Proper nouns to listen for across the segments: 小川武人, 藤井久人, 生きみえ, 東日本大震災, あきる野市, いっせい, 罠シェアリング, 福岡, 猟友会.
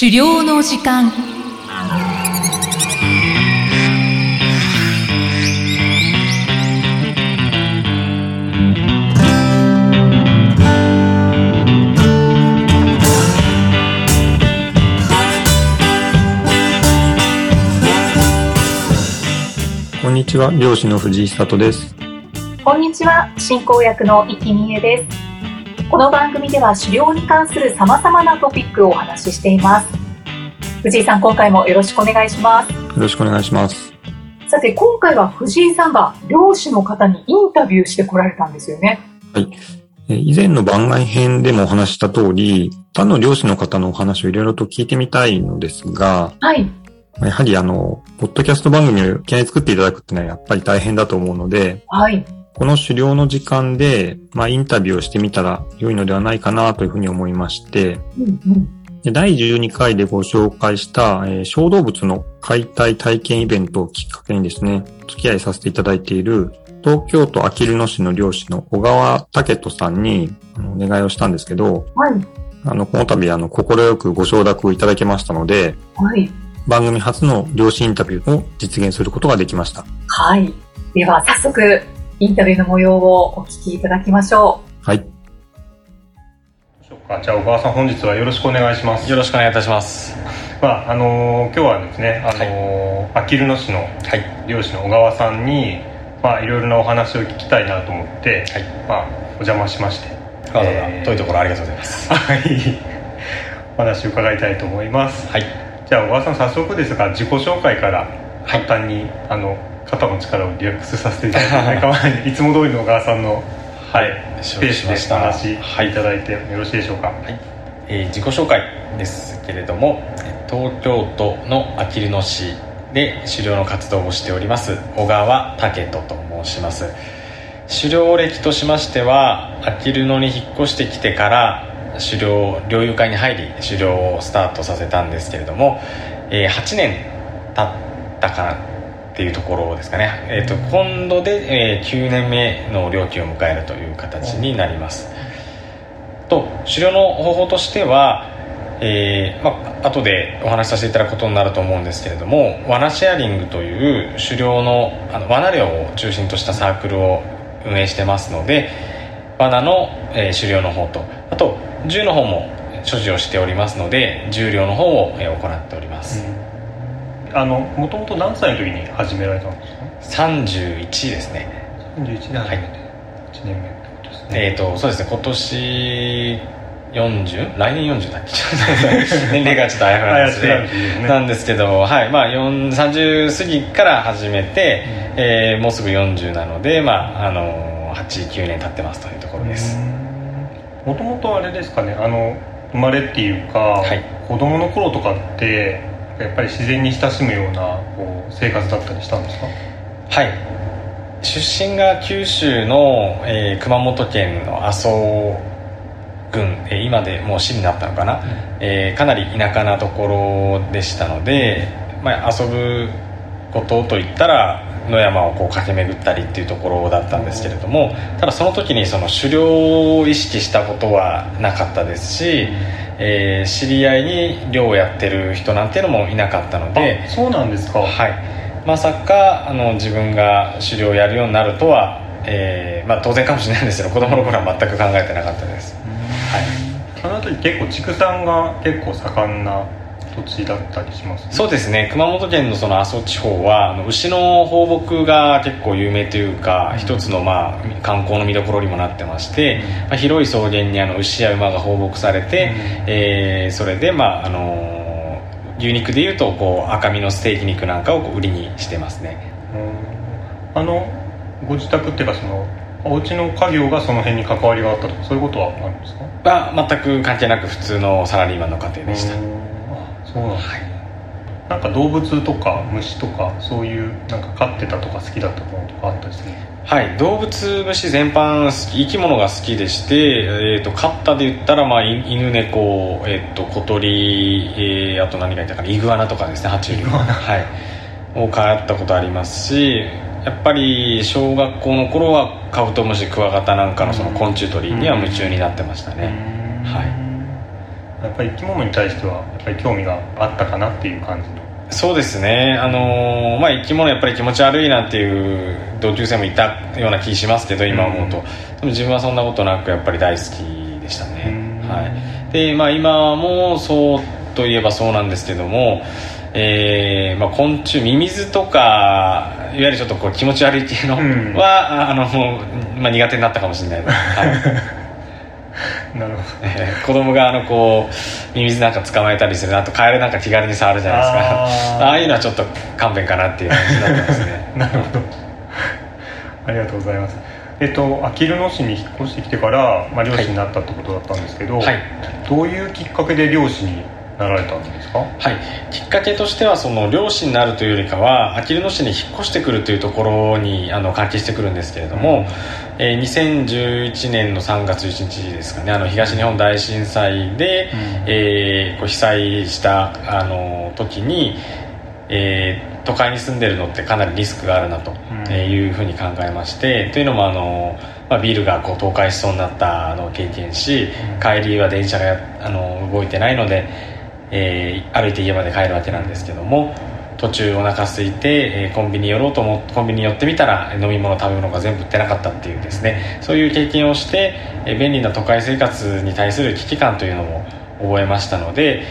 狩猟の時間。こんにちは、漁師の藤井久人です。こんにちは、進行役の生きみえです。この番組では狩猟に関する様々なトピックをお話ししています。藤井さん、今回もよろしくお願いします。よろしくお願いします。さて、今回は藤井さんが漁師の方にインタビューしてこられたんですよね。はい。以前の番外編でもお話した通り、他の漁師の方のお話をいろいろと聞いてみたいのですが、はい。やはりポッドキャスト番組をいきなり作っていただくっていうのはやっぱり大変だと思うので、はい。この狩猟の時間で、インタビューをしてみたら良いのではないかなというふうに思いまして、で第12回でご紹介した、小動物の解体体験イベントをきっかけにですね、付き合いさせていただいている東京都あきる野市の漁師の小川武人さんにお願いをしたんですけど、はい、この度心よくご承諾をいただけましたので、はい、番組初の漁師インタビューを実現することができました。はい。では早速、インタビューの模様をお聞きいただきましょう。はい。じゃあ小川さん、本日はよろしくお願いします。よろしくお願いいたします。今日はですね、あきる野市の漁師の小川さんに、いろいろなお話を聞きたいなと思って、お邪魔しまして、遠いところありがとうございます。お話を伺いたいと思います。はい。じゃあ小川さん、早速ですが自己紹介から簡単に、肩の力をリラックスさせていただいていつも通りの小川さんの、ペースでお話いただいてよろしいでしょうか。はい。自己紹介ですけれども、東京都のあきる野市で狩猟の活動をしております小川武人と申します。狩猟歴としましては、あきる野に引っ越してきてから猟友会に入り狩猟をスタートさせたんですけれども、8年経ったかなっていうところですかね。今度で、9年目の漁期を迎えるという形になります。と狩猟の方法としては、後でお話しさせていただくことになると思うんですけれども、罠シェアリングという狩猟の罠猟を中心としたサークルを運営してますので、罠の、狩猟の方と、あと銃の方も所持をしておりますので、銃猟の方を、行っております。もともと何歳の時に始められたんですか？31ですね。31で始めて、1年目ってことですね。そうですね、今年40、来年40だっけ年齢がちょっとあやふやなんですね。なんですけど、はい、30過ぎから始めて、もうすぐ40なので、8、9年経ってますというところです。もともとあれですかね、生まれっていうか、子供の頃とかってやっぱり自然に親しむようなこう生活だったりしたんですか？はい。出身が九州の、熊本県の阿蘇郡、今でもう市になったのかな、かなり田舎なところでしたので、遊ぶことといったら野山をこう駆け巡ったりっていうところだったんですけれども、ただその時にその狩猟を意識したことはなかったですし、知り合いに漁をやってる人なんていうのもいなかったので。あ、そうなんですか。はい。まさか自分が狩猟をやるようになるとは、当然かもしれないんですけど、子供の頃は全く考えてなかったです。はい。その時結構畜産が結構盛んな土地だったりしますね。そうですね。熊本県のその阿蘇地方は牛の放牧が結構有名というか、一つの観光の見どころにもなってまして、広い草原に牛や馬が放牧されて、それで牛肉でいうとこう赤身のステーキ肉なんかをこう売りにしてますね。ご自宅っていうかそのお家の家業がその辺に関わりがあったとか、そういうことはあるんですか？全く関係なく普通のサラリーマンの家庭でした。そうなんですね。はい。なんか動物とか虫とかそういうなんか飼ってたとか好きだったものとかあったりする？はい、動物虫全般生き物が好きでして、飼ったで言ったら、犬猫、小鳥、あと何がいたかな、イグアナとかですね、爬虫類、を飼ったことありますし、やっぱり小学校の頃はカブトムシクワガタなんかのその昆虫取りには夢中になってましたね。はい。やっぱり生き物に対してはやっぱり興味があったかなっていう感じの。そうですね、まあ、生き物やっぱり気持ち悪いなっていう同級生もいたような気しますけど、今思うと、でも自分はそんなことなくやっぱり大好きでしたね、はい。で、まあ、今もそうといえばそうなんですけども、まあ、昆虫ミミズとかいわゆるちょっとこう気持ち悪い系のは、まあ、苦手になったかもしれない、はいなるほど。子供がこうミミズなんか捕まえたりするなと、カエルなんか気軽に触るじゃないですか。ああいうのはちょっと勘弁かなっていう感じになってますねなるほど、ありがとうございます。あきる野市に引っ越してきてから、まあ、漁師になったってことだったんですけど、はい、どういうきっかけで漁師になられたんですか？はい、きっかけとしてはその漁師になるというよりかはあきる野市に引っ越してくるというところに関係してくるんですけれども、2011年の3月1日ですかね、東日本大震災で、被災した時に、都会に住んでるのってかなりリスクがあるなというふうに考えまして、というのもまあ、ビルがこう倒壊しそうになったのを経験し、帰りは電車が動いてないので歩いて家まで帰るわけなんですけども、途中お腹空いて、コンビニ寄ってみたら飲み物食べ物が全部売ってなかったっていうですね、そういう経験をして、便利な都会生活に対する危機感というのも覚えましたので、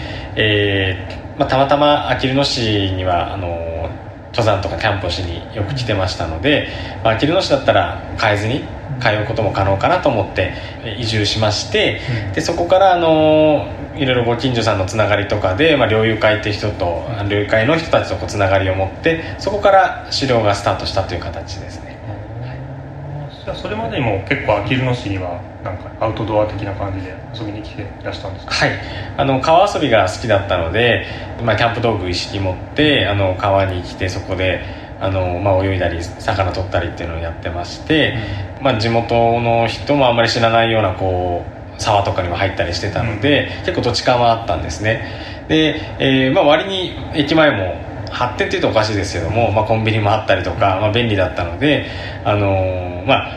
まあ、たまたまあきる野市には登山とかキャンプをしによく来てましたので、まあ、あきる野市だったら変えずに通うことも可能かなと思って移住しまして、でそこからいろいろご近所さんのつながりとかで、まあ、猟友会って人と猟友会の人たちとつながりを持って、そこから狩猟がスタートしたという形ですね、はい。じゃあそれまでにも結構あきる野市にはなんかアウトドア的な感じで遊びに来ていらしたんですか？はい、川遊びが好きだったので、まあ、キャンプ道具一式持って川に来て、そこでまあ、泳いだり魚取ったりっていうのをやってまして、まあ、地元の人もあんまり知らないようなこう沢とかにも入ったりしてたので、結構土地勘はあったんですね。で、まあ、割に駅前も発展っていうとおかしいですけども、まあ、コンビニもあったりとか、まあ、便利だったので、ま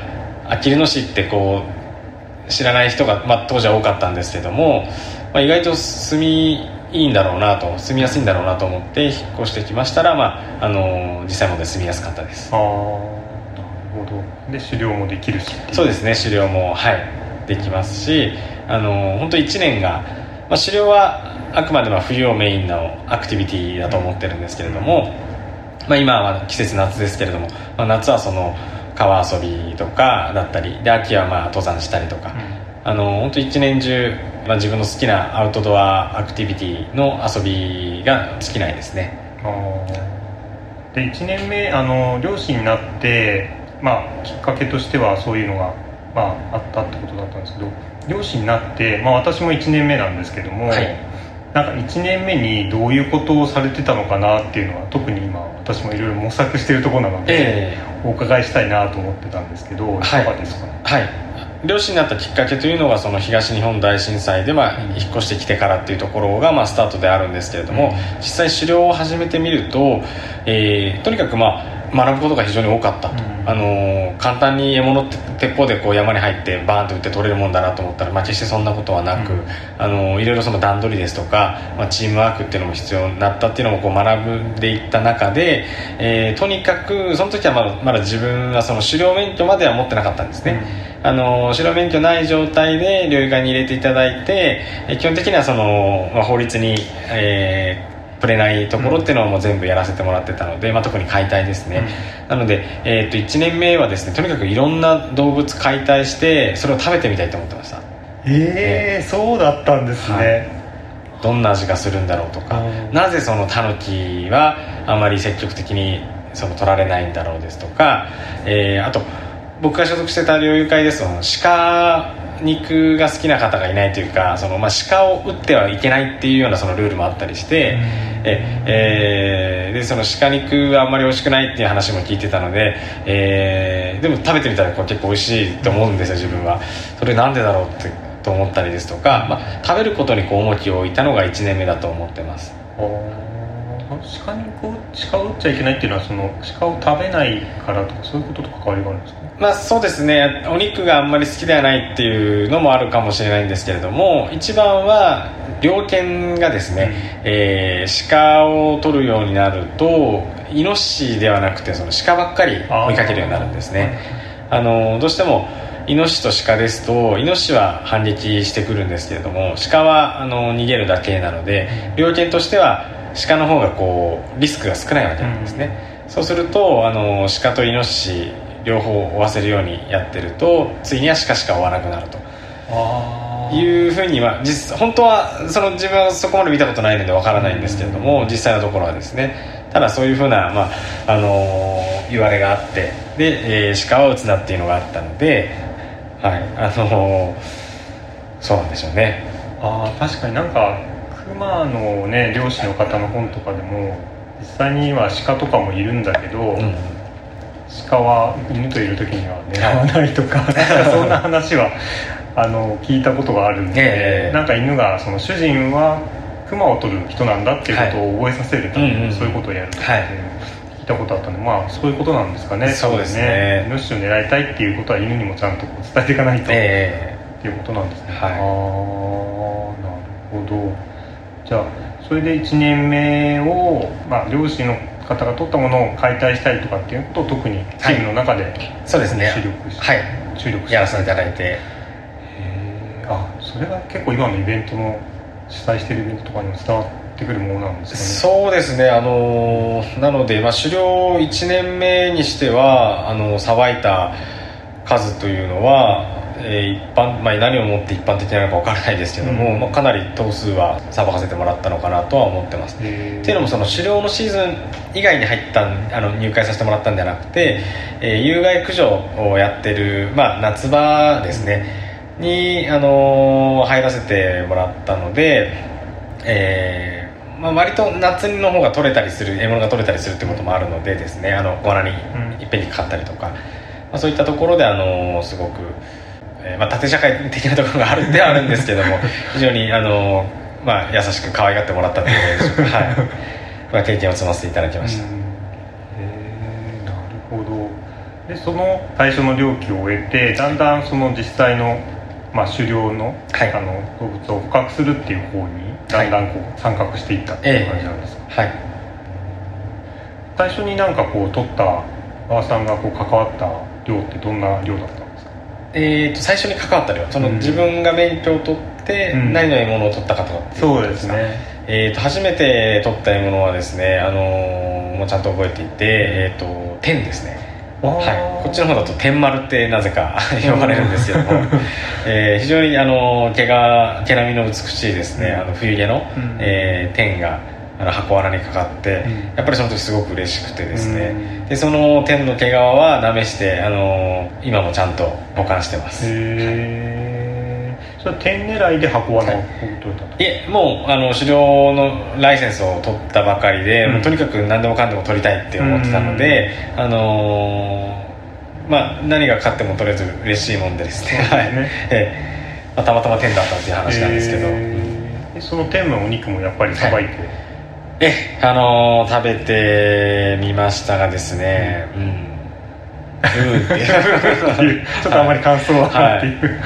あ、あきる野市ってこう知らない人が、まあ、当時は多かったんですけども、まあ、意外と住みやすいんだろうなと思って引っ越してきましたら、まあ、実際まで住みやすかったです。ああ、なるほど。で狩猟もできるし。そうですね、狩猟も、はい、できますし、本当1年が、まあ、狩猟はあくまでも冬をメインのアクティビティだと思ってるんですけれども、まあ、今は季節夏ですけれども、まあ、夏はその川遊びとかだったりで、秋はまあ登山したりとか、本当一年中、まあ、自分の好きなアウトドアアクティビティの遊びが尽きないですね。で1年目漁師になって、まあ、きっかけとしてはそういうのが、まあ、あったってことだったんですけど、漁師になって、まあ、私も1年目なんですけども、はい、なんか1年目にどういうことをされてたのかなっていうのは、特に今私もいろいろ模索しているところなので、お伺いしたいなと思ってたんですけど、いかがですかね？はい、漁師になったきっかけというのがその東日本大震災で、まあ引っ越してきてからっていうところがまあスタートであるんですけれども、実際狩猟を始めてみると、とにかくまあ学ぶことが非常に多かったと、簡単に獲物って鉄砲でこう山に入ってバーンと打って取れるもんだなと思ったら、まあ、決してそんなことはなく、いろいろその段取りですとか、まあ、チームワークっていうのも必要になったっていうのもこう学んでいった中で、とにかくその時はまだ自分はその狩猟免許までは持ってなかったんですね、狩猟免許ない状態で猟友会に入れていただいて、基本的にはその、まあ、法律に、触れないところっていうのはもう全部やらせてもらってたので、まあ、特に解体ですね、なので、1年目はですね、とにかくいろんな動物解体してそれを食べてみたいと思ってました。そうだったんですね、はい、どんな味がするんだろうとか、なぜそのタヌキはあまり積極的にその取られないんだろうですとか、あと僕が所属してた猟友会ですと、鹿肉が好きな方がいないというか、その、まあ、鹿を撃ってはいけないっていうようなそのルールもあったりして、でその鹿肉はあんまり美味しくないっていう話も聞いてたので、でも食べてみたらこう結構美味しいと思うんですよ自分は。それなんでだろうってと思ったりですとか、まあ、食べることにこう重きを置いたのが1年目だと思ってます。鹿にこう鹿を打っちゃいけないっていうのはその鹿を食べないからとかそういうことと関わりがあるんですか？まあ、そうですね、お肉があんまり好きではないっていうのもあるかもしれないんですけれども、一番は猟犬がですね、鹿を取るようになるとイノシシではなくてその鹿ばっかり追いかけるようになるんですね。どうしてもイノシシとシカですと、イノシシは反撃してくるんですけれども、シカは逃げるだけなので、猟犬としてはシカの方がこうリスクが少ないわけなんですね。そうするとシカとイノシシ両方追わせるようにやってると、ついにはシカしか追わなくなるというふうには、本当は自分はそこまで見たことないのでわからないんですけれども、実際のところはですね、ただそういうふうな、言われがあって、で、シカは撃つなっていうのがあったので、はい、そうなんでしょうね。確かになんか熊のね、漁師の方の本とかでも実際には鹿とかもいるんだけど、鹿は犬といる時には狙わないとかそんな話は聞いたことがあるので、なんか犬がその主人は熊を取る人なんだっていうことを覚えさせるためにそういうことをやるとかっていう、聞いたことあったので、そういうことなんですかね。そうですね。イノシシを狙いたいっていうことは犬にもちゃんと伝えていかないと、っていうことなんですね。はい、なるほど。じゃあそれで1年目を、漁師の方が取ったものを解体したりとかっていうことを特にチームの中で、そうですね。注力してやらせていただいて、それが結構今のイベントの主催しているイベントとかにも伝わってくるものなんですかね。そうですね、なので、狩猟1年目にしてはさばいた数というのは、何をもって一般的なのか分からないですけども、かなり頭数はさばかせてもらったのかなとは思ってます。というのも、狩猟のシーズン以外に入会させてもらったんじゃなくて、有害駆除をやってる、夏場ですねに、入らせてもらったので、割と夏の方が取れたりする、獲物が取れたりするってこともあるのでですね、罠にいっぺんにかかったりとか、そういったところですごく、縦社会的なところがあるんではあるんですけども非常に優しく可愛がってもらったということでしょうか。経験を積ませていただきました。なるほど。で、その最初の猟期を終えて、だんだん実際の、狩猟の、動物を捕獲するっていう方にだんだんこう参画していったっていう感じなんですか。最初になんかこう取った馬場さんがこう関わった漁ってどんな漁だったんですか？最初に関わった漁、自分が免許を取って何の獲物を取ったかとかっていうことですか。そうですね。初めて取った獲物はですね、もうちゃんと覚えていて、天ですね。こっちの方だと天丸ってなぜか呼ばれるんですけども非常に毛並みの美しいですね、冬毛の、天が箱罠にかかって、やっぱりその時すごく嬉しくてですね、でその天の毛皮はなめして、今もちゃんと保管してます。それは天狙いで箱罠を取ったと？いえ、もう狩猟のライセンスを取ったばかりで、もうとにかく何でもかんでも取りたいって思ってたので、何が勝っても取れず嬉しいもんでですね、たまたま天だったっていう話なんですけど、その天のお肉もやっぱりさばいて、食べてみましたがですね、ちょっとあまり感想はないっていう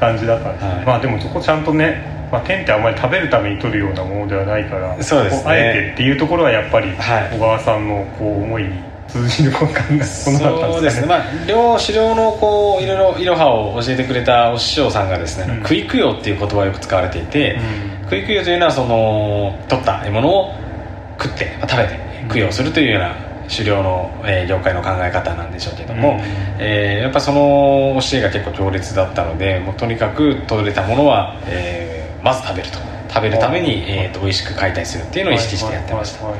感じだったんです、でもそこちゃんとね、天ってあんまり食べるために取るようなものではないから、そうですね、あえてっていうところはやっぱり小川さんのこう思いに通じるものだったんですかね。そうですね、狩猟のこういろいろいろはを教えてくれたお師匠さんがですね、食い供養っていう言葉をよく使われていて、食い供養というのは取った獲物を食って食べて供養するというような狩猟の、業界の考え方なんでしょうけども、やっぱその教えが結構強烈だったので、もうとにかく取れたものは、まず食べると、食べるために、美味しく解体するっていうのを意識してやってました。なる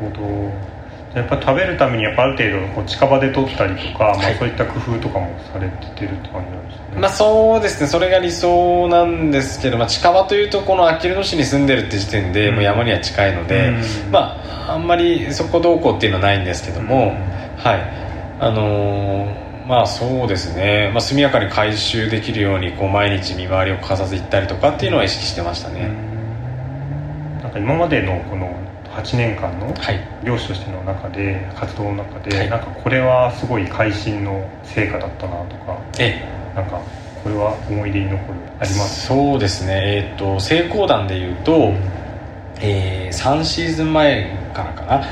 ほど。やっぱ食べるためにある程度こう近場で取ったりとか、そういった工夫とかもされてるって感じなんですね。そうですね、それが理想なんですけど、近場というとこのあきる野市に住んでるって時点で、もう山には近いので、あんまりそこどうこうっていうのはないんですけども、そうですね、速やかに回収できるようにこう毎日見回りを欠かさず行ったりとかっていうのは意識してましたね。今までのこの8年間の漁師としての中で、はい、活動の中で、はい、なんかこれはすごい会心の成果だったなとか、なんかこれは思い出に残るありますか？そうですね、成功談でいうと、3シーズン前からか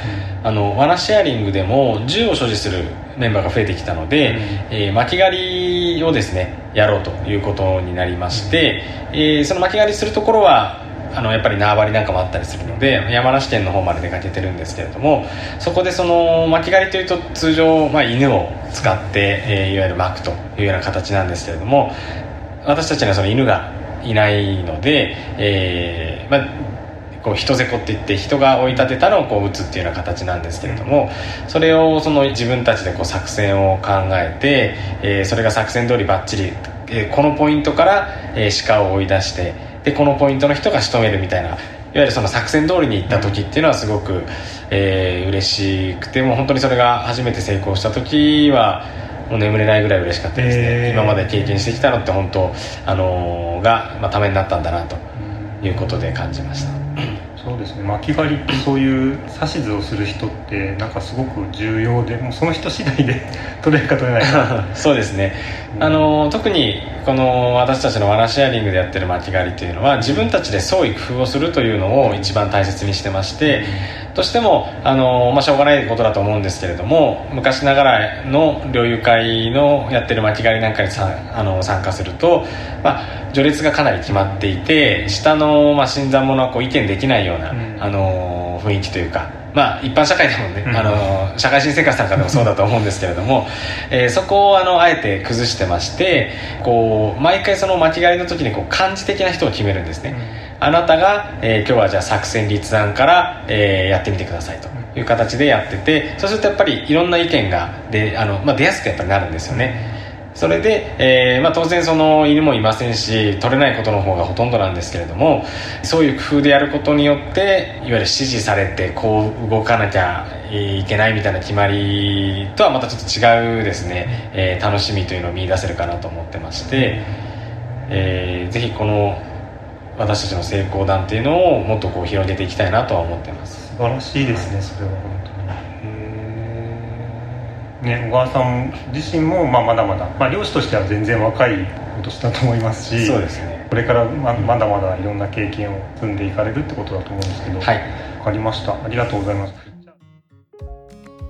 な、うん、ワナシェアリングでも銃を所持するメンバーが増えてきたので、うん、巻き狩りをですねやろうということになりまして、うん、その巻き狩りするところはやっぱり縄張りなんかもあったりするので山梨県の方まで出かけてるんですけれども、そこでその巻き狩りというと通常、犬を使って、いわゆる巻くというような形なんですけれども、私たちにはその犬がいないので、こう人ぜこっていって人が追い立てたのをこう打つっていうような形なんですけれども、それをその自分たちでこう作戦を考えて、それが作戦通りバッチリ、このポイントから、鹿を追い出して、でこのポイントの人が仕留めるみたいな、いわゆるその作戦通りに行った時っていうのはすごく、嬉しくて、もう本当にそれが初めて成功した時はもう眠れないぐらい嬉しかったですね。今まで経験してきたのって本当、ためになったんだなということで感じました。そうですね、巻き狩りってそういう指図をする人ってなんかすごく重要で、もうその人次第で取れるか取れないかそうですね、特にこの私たちのワナシェアリングでやってる巻き狩りというのは自分たちで創意工夫をするというのを一番大切にしてまして、どうしてもしょうがないことだと思うんですけれども、昔ながらの猟友会のやってる巻き狩りなんかに参加すると、序列がかなり決まっていて、下の新参者はこう意見できないような、雰囲気というか、一般社会でもね、社会人生活なんかでもそうだと思うんですけれども、そこをあえて崩してまして、こう毎回その巻き狩りの時にこう漢字的な人を決めるんですね。あなたが、今日はじゃあ作戦立案から、やってみてくださいという形でやってて、そうするとやっぱりいろんな意見が出やすくやっぱりなるんですよね。それで、当然その犬もいませんし、取れないことの方がほとんどなんですけれども、そういう工夫でやることによっていわゆる指示されてこう動かなきゃいけないみたいな決まりとはまたちょっと違うですね、楽しみというのを見出せるかなと思ってまして、ぜひこの私たちの成功談というのをもっとこう広げていきたいなとは思ってます。素晴らしいですね、それは本当にね、小川さん自身もまだまだ、漁師としては全然若いお年だと思いますし、そうですね、これからまだまだいろんな経験を積んでいかれるってことだと思うんですけど、はい、分かりました。ありがとうございます。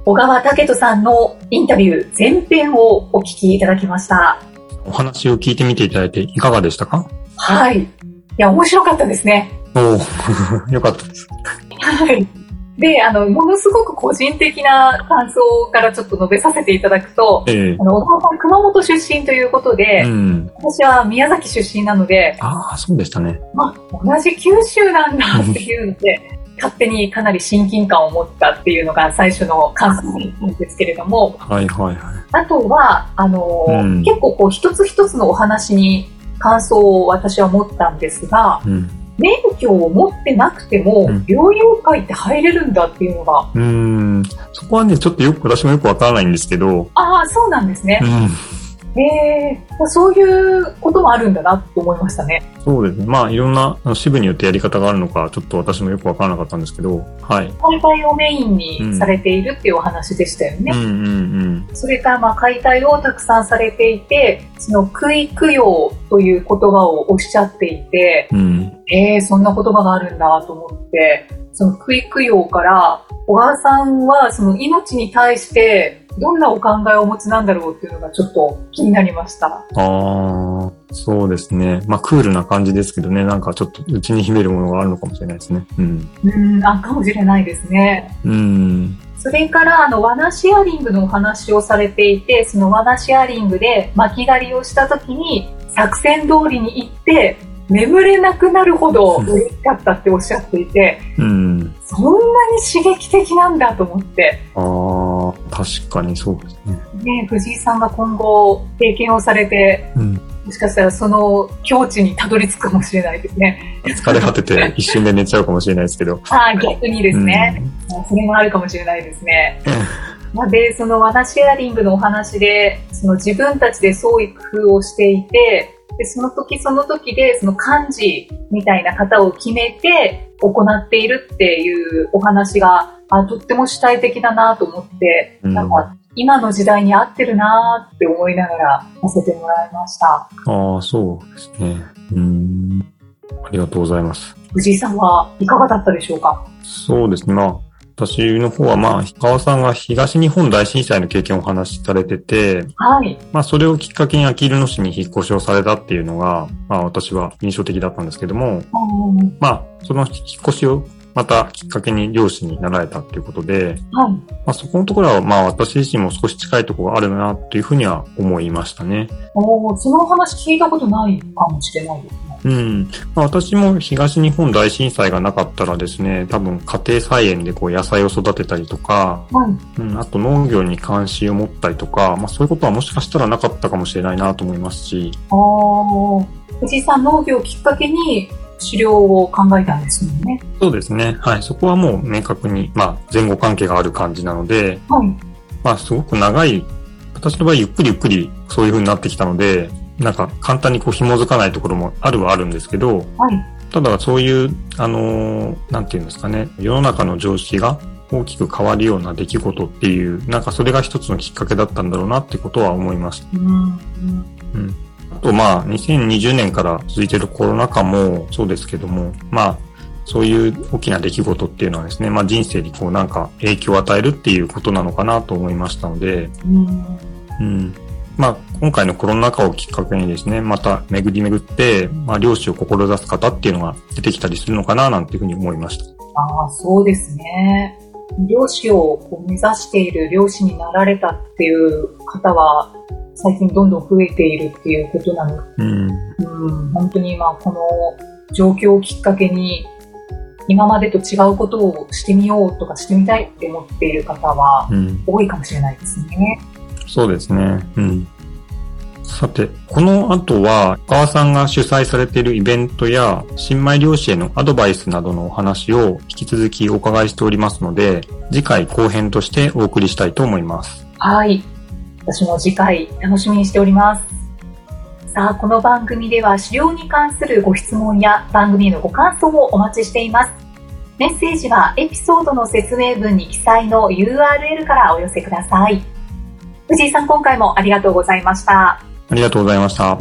小川武人さんのインタビュー前編をお聞きいただきました。お話を聞いてみていただいていかがでしたか？はい、いや面白かったですね。よかったですはいで、ものすごく個人的な感想からちょっと述べさせていただくと、小川さん熊本出身ということで、私は宮崎出身なので、そうでしたね。同じ九州なんだっていうので、勝手にかなり親近感を持ったっていうのが最初の感想なんですけれども、あとは、結構こう一つ一つのお話に感想を私は持ったんですが、免許を持ってなくても猟友会って入れるんだっていうのが、そこはねちょっと私もよくわからないんですけど、そうなんですね、そういうこともあるんだなと思いましたね。そうですね、いろんな支部によってやり方があるのかちょっと私もよくわからなかったんですけど、解体をメインにされているっていうお話でしたよね。それから解体をたくさんされていて、その食い供養という言葉をおっしゃっていて、そんな言葉があるんだと思って、その食い供養から、小川さんはその命に対してどんなお考えをお持ちなんだろうっていうのがちょっと気になりました。そうですね、クールな感じですけどね、なんかちょっと内に秘めるものがあるのかもしれないですね。かもしれないですね。それからワナシェアリングのお話をされていて、そのワナシェアリングで巻き狩りをした時に作戦通りに行って眠れなくなるほど嬉しかったっておっしゃっていて、そんなに刺激的なんだと思って、確かにそうですね。藤井さんが今後経験をされて、もしかしたらその境地にたどり着くかもしれないですね。疲れ果てて一瞬で寝ちゃうかもしれないですけど逆にですね、それもあるかもしれないですねで、そのワナシェアリングのお話で、その自分たちで創意工夫をしていて、でその時その時でその幹事みたいな方を決めて行っているっていうお話がとっても主体的だなと思って、うん、なんか今の時代に合ってるなって思いながらさせてもらいました。ああ、そうですね。ありがとうございます。藤井さんはいかがだったでしょうか？そうですね、私の方は氷川さんが東日本大震災の経験をお話しされてて、はい。それをきっかけにあきる野市に引っ越しをされたっていうのが、私は印象的だったんですけども、うん、その引っ越しをまたきっかけに漁師になられたっていうことで、はい。そこのところは私自身も少し近いところがあるなというふうには思いましたね。その話聞いたことないかもしれないですね。うん。私も東日本大震災がなかったらですね、多分家庭菜園でこう野菜を育てたりとか、はい。うん。あと農業に関心を持ったりとか、そういうことはもしかしたらなかったかもしれないなと思いますし。藤井さん、農業をきっかけに狩猟を考えたんですよね。そうですね。はい。そこはもう明確に、前後関係がある感じなので、はい。すごく長い、私の場合ゆっくりそういう風になってきたので、なんか簡単にこう紐づかないところもあるはあるんですけど、はい、ただそういうなんていうんですかね、世の中の常識が大きく変わるような出来事っていう、なんかそれが一つのきっかけだったんだろうなってことは思いました。うん。あと2020年から続いているコロナ禍もそうですけども、そういう大きな出来事っていうのはですね、人生にこうなんか影響を与えるっていうことなのかなと思いましたので、うん。今回のコロナ禍をきっかけにですね、また巡り巡って、漁師を志す方っていうのが出てきたりするのかななんていうふうに思いました。ああ、そうですね。漁師を目指している漁師になられたっていう方は、最近どんどん増えているっていうことなので、本当にこの状況をきっかけに、今までと違うことをしてみようとかしてみたいって思っている方は多いかもしれないですね。そうですね。うん。さて、この後は、氷川さんが主催されているイベントや、新米漁師へのアドバイスなどのお話を引き続きお伺いしておりますので、次回後編としてお送りしたいと思います。はい。私も次回楽しみにしております。さあ、この番組では、狩猟に関するご質問や番組へのご感想をお待ちしています。メッセージはエピソードの説明文に記載の URL からお寄せください。藤井さん、今回もありがとうございました。ありがとうございました。